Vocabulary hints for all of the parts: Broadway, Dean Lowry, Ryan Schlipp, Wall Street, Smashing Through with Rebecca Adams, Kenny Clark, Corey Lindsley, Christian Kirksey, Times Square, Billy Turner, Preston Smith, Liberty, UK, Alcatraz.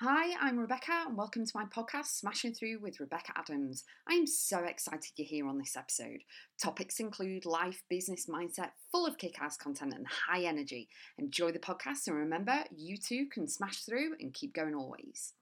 Hi, I'm Rebecca and welcome to my podcast, Smashing Through with Rebecca Adams. I am so excited you're here on this episode. Topics include life, business, mindset, full of kick-ass content and high energy. Enjoy the podcast and remember, you too can smash through and keep going always.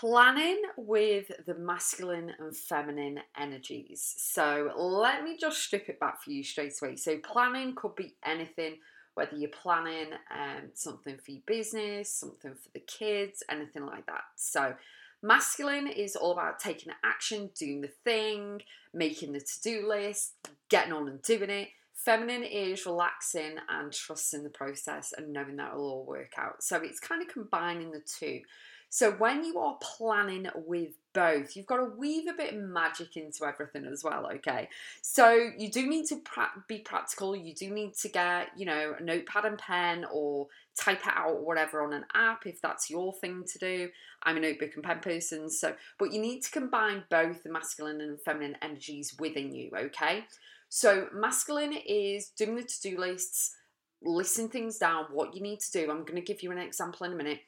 Planning with the masculine and feminine energies. So let me just strip it back for you straight away. So planning could be anything, whether you're planning something for your business, something for the kids, anything like that. So masculine is all about taking action, doing the thing, making the to-do list, getting on and doing it. Feminine is relaxing and trusting the process and knowing that it'll all work out. So it's kind of combining the two. So when you are planning with both, you've got to weave a bit of magic into everything as well, okay? So you do need to be practical. You do need to get, a notepad and pen or type it out or whatever on an app if that's your thing to do. I'm a notebook and pen person, but you need to combine both the masculine and feminine energies within you, okay? So masculine is doing the to-do lists, listing things down, what you need to do. I'm going to give you an example in a minute.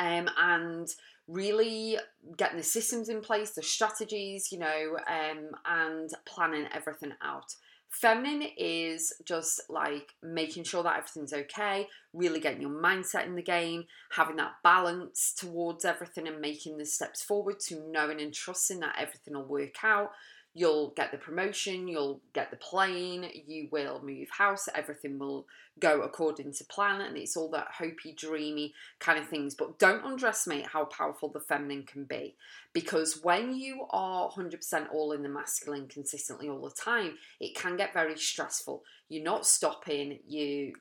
And really getting the systems in place, the strategies, and planning everything out. Feminine is just like making sure that everything's okay, really getting your mindset in the game, having that balance towards everything and making the steps forward to knowing and trusting that everything will work out. You'll get the promotion, you'll get the plane, you will move house, everything will go according to plan, and it's all that hopey, dreamy kind of things. But don't underestimate how powerful the feminine can be, because when you are 100% all in the masculine consistently all the time, it can get very stressful. You're not stopping, you're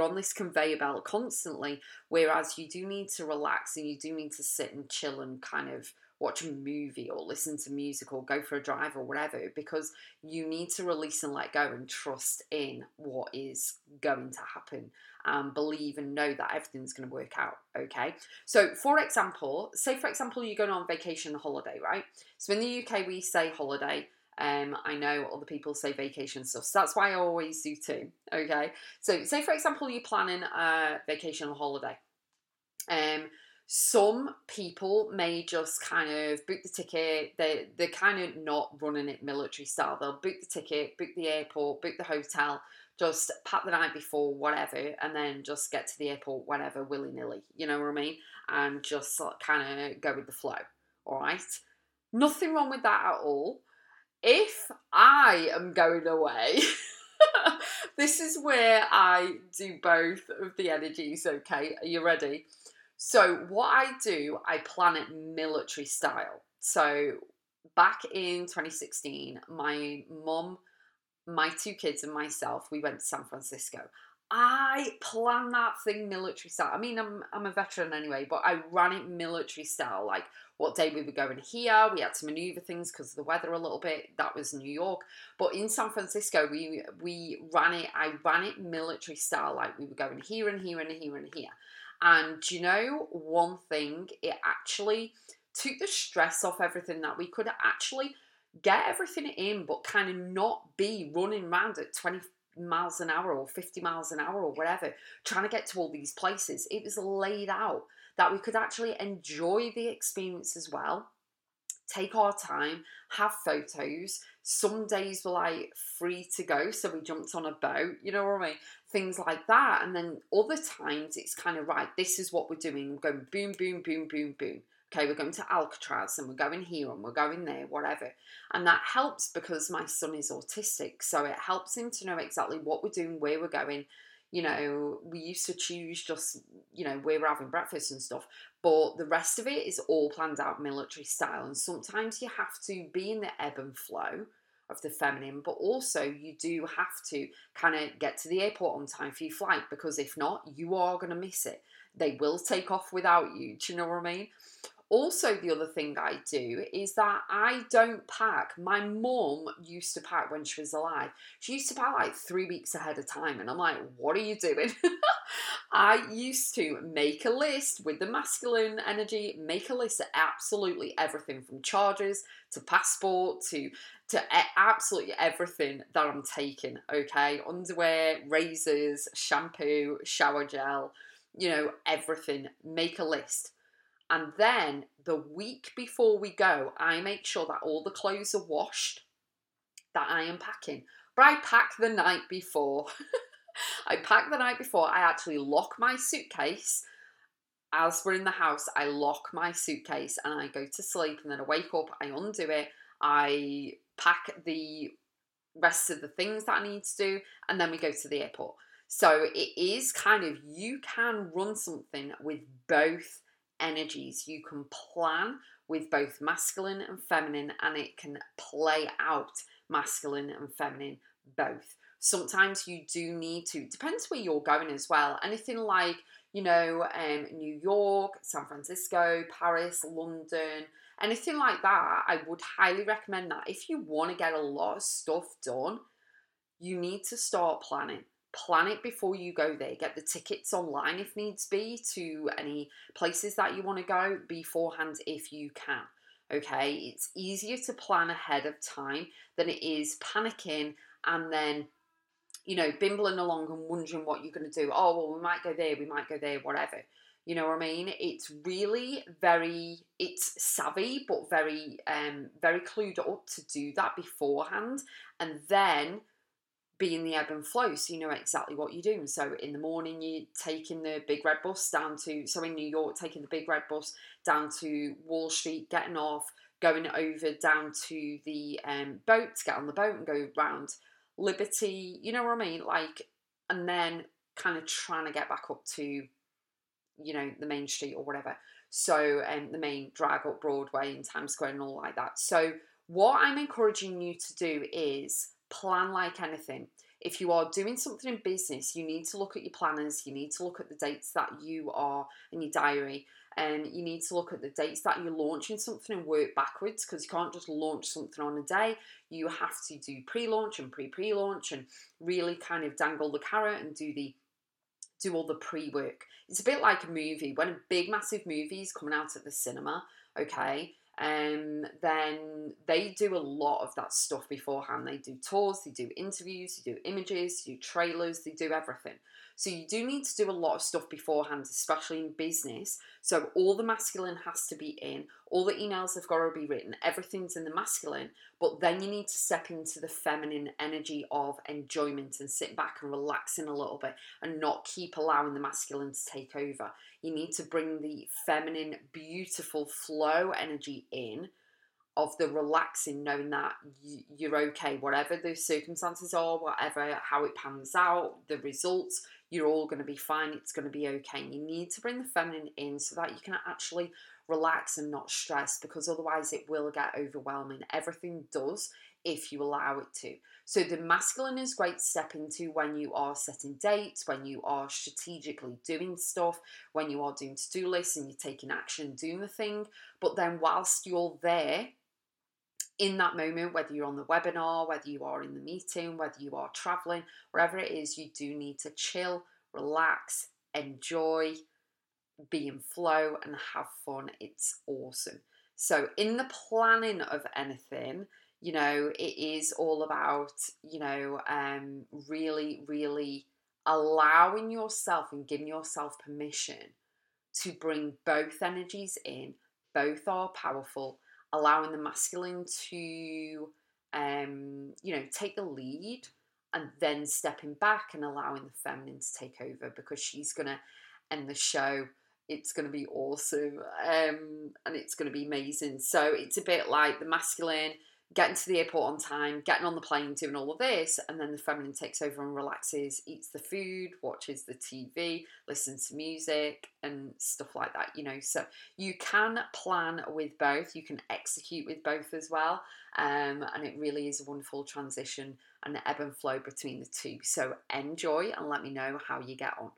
on this conveyor belt constantly, whereas you do need to relax and you do need to sit and chill and kind of watch a movie or listen to music or go for a drive or whatever, because you need to release and let go and trust in what is going to happen and believe and know that everything's going to work out, okay? So for example, you're going on vacation and holiday, right? So in the UK, we say holiday. I know other people say vacation stuff, so that's why I always do too, okay? So say, for example, you're planning a vacation or holiday. Some people may just kind of book the ticket. They're kind of not running it military style. They'll book the ticket, book the airport, book the hotel, just pack the night before, whatever, and then just get to the airport whenever, willy-nilly, you know what I mean? And just kind of go with the flow, all right? Nothing wrong with that at all. If I am going away... This is where I do both of the energies, okay? Are you ready? So what I do, I plan it military style. So back in 2016, my mum, my two kids and myself, we went to San Francisco. I planned that thing military style. I mean, I'm a veteran anyway, but I ran it military style. Like what day we were going here, we had to maneuver things because of the weather a little bit. That was New York. But in San Francisco, I ran it military style. Like we were going here and here and here and here. And one thing, it actually took the stress off everything, that we could actually get everything in, but kind of not be running around at 20 miles an hour or 50 miles an hour or whatever, trying to get to all these places. It was laid out that we could actually enjoy the experience as well, take our time, have photos. Some days were like free to go, so we jumped on a boat, you know what I mean? Things like that. And then other times it's kind of right, this is what we're doing. We're going boom, boom, boom, boom, boom. Okay, we're going to Alcatraz and we're going here and we're going there, whatever. And that helps because my son is autistic, so it helps him to know exactly what we're doing, where we're going. We used to choose just, where we're having breakfast and stuff, but the rest of it is all planned out military style. And sometimes you have to be in the ebb and flow of the feminine, but also you do have to kind of get to the airport on time for your flight, because if not, you are going to miss it. They will take off without you. Do you know what I mean? Also, the other thing I do is that I don't pack. My mum used to pack when she was alive. She used to pack like 3 weeks ahead of time. And I'm like, what are you doing? I used to make a list with the masculine energy, make a list of absolutely everything from charges to passport to absolutely everything that I'm taking. Okay, underwear, razors, shampoo, shower gel, you know, everything. Make a list. And then the week before we go, I make sure that all the clothes are washed that I am packing. But I pack the night before. I pack the night before. I actually lock my suitcase. As we're in the house, I lock my suitcase and I go to sleep. And then I wake up, I undo it. I pack the rest of the things that I need to do. And then we go to the airport. So it is kind of, you can run something with both energies. You can plan with both masculine and feminine, and it can play out masculine and feminine both. Sometimes you do need to, depends where you're going as well. Anything like, you know, New York, San Francisco, Paris, London, anything like that, I would highly recommend that. If you want to get a lot of stuff done, you need to start planning. Plan it before you go there. Get the tickets online if needs be to any places that you want to go beforehand if you can. Okay, it's easier to plan ahead of time than it is panicking and then, you know, bimbling along and wondering what you're going to do. Oh, well, we might go there, whatever. You know what I mean? It's really it's savvy, but very clued up to do that beforehand, and then be in the ebb and flow, so you know exactly what you're doing. So in the morning, you're taking the big red bus in New York, taking the big red bus down to Wall Street, getting off, going over down to the boat, to get on the boat and go round Liberty, you know what I mean? Like, and then kind of trying to get back up to, you know, the main street or whatever. So, the main drag up Broadway and Times Square and all like that. So what I'm encouraging you to do is plan like anything. If you are doing something in business, you need to look at your planners, you need to look at the dates that you are in your diary, and you need to look at the dates that you're launching something and work backwards, because you can't just launch something on a day. You have to do pre-launch and pre-launch and really kind of dangle the carrot and do all the pre-work. It's a bit like a movie. When a big, massive movie is coming out at the cinema, okay, then they do a lot of that stuff beforehand. They do tours, they do interviews, they do images, they do trailers, they do everything. So you do need to do a lot of stuff beforehand, especially in business. So all the masculine has to be in, all the emails have got to be written, everything's in the masculine, but then you need to step into the feminine energy of enjoyment and sit back and relaxing a little bit and not keep allowing the masculine to take over. You need to bring the feminine, beautiful flow energy in of the relaxing, knowing that you're okay, whatever the circumstances are, whatever, how it pans out, the results, you're all going to be fine, it's going to be okay. You need to bring the feminine in so that you can actually relax and not stress, because otherwise it will get overwhelming. Everything does if you allow it to. So the masculine is great to step into when you are setting dates, when you are strategically doing stuff, when you are doing to-do lists and you're taking action, doing the thing. But then whilst you're there, in that moment, whether you're on the webinar, whether you are in the meeting, whether you are traveling, wherever it is, you do need to chill, relax, enjoy, be in flow and have fun. It's awesome. So in the planning of anything, you know, it is all about, you know, really, really allowing yourself and giving yourself permission to bring both energies in. Both are powerful. Allowing the masculine to, you know, take the lead, and then stepping back and allowing the feminine to take over, because she's going to end the show. It's going to be awesome, and it's going to be amazing. So it's a bit like the masculine getting to the airport on time, getting on the plane, doing all of this, and then the feminine takes over and relaxes, eats the food, watches the TV, listens to music and stuff like that, you know. So you can plan with both, you can execute with both as well, and it really is a wonderful transition and the ebb and flow between the two. So enjoy and let me know how you get on.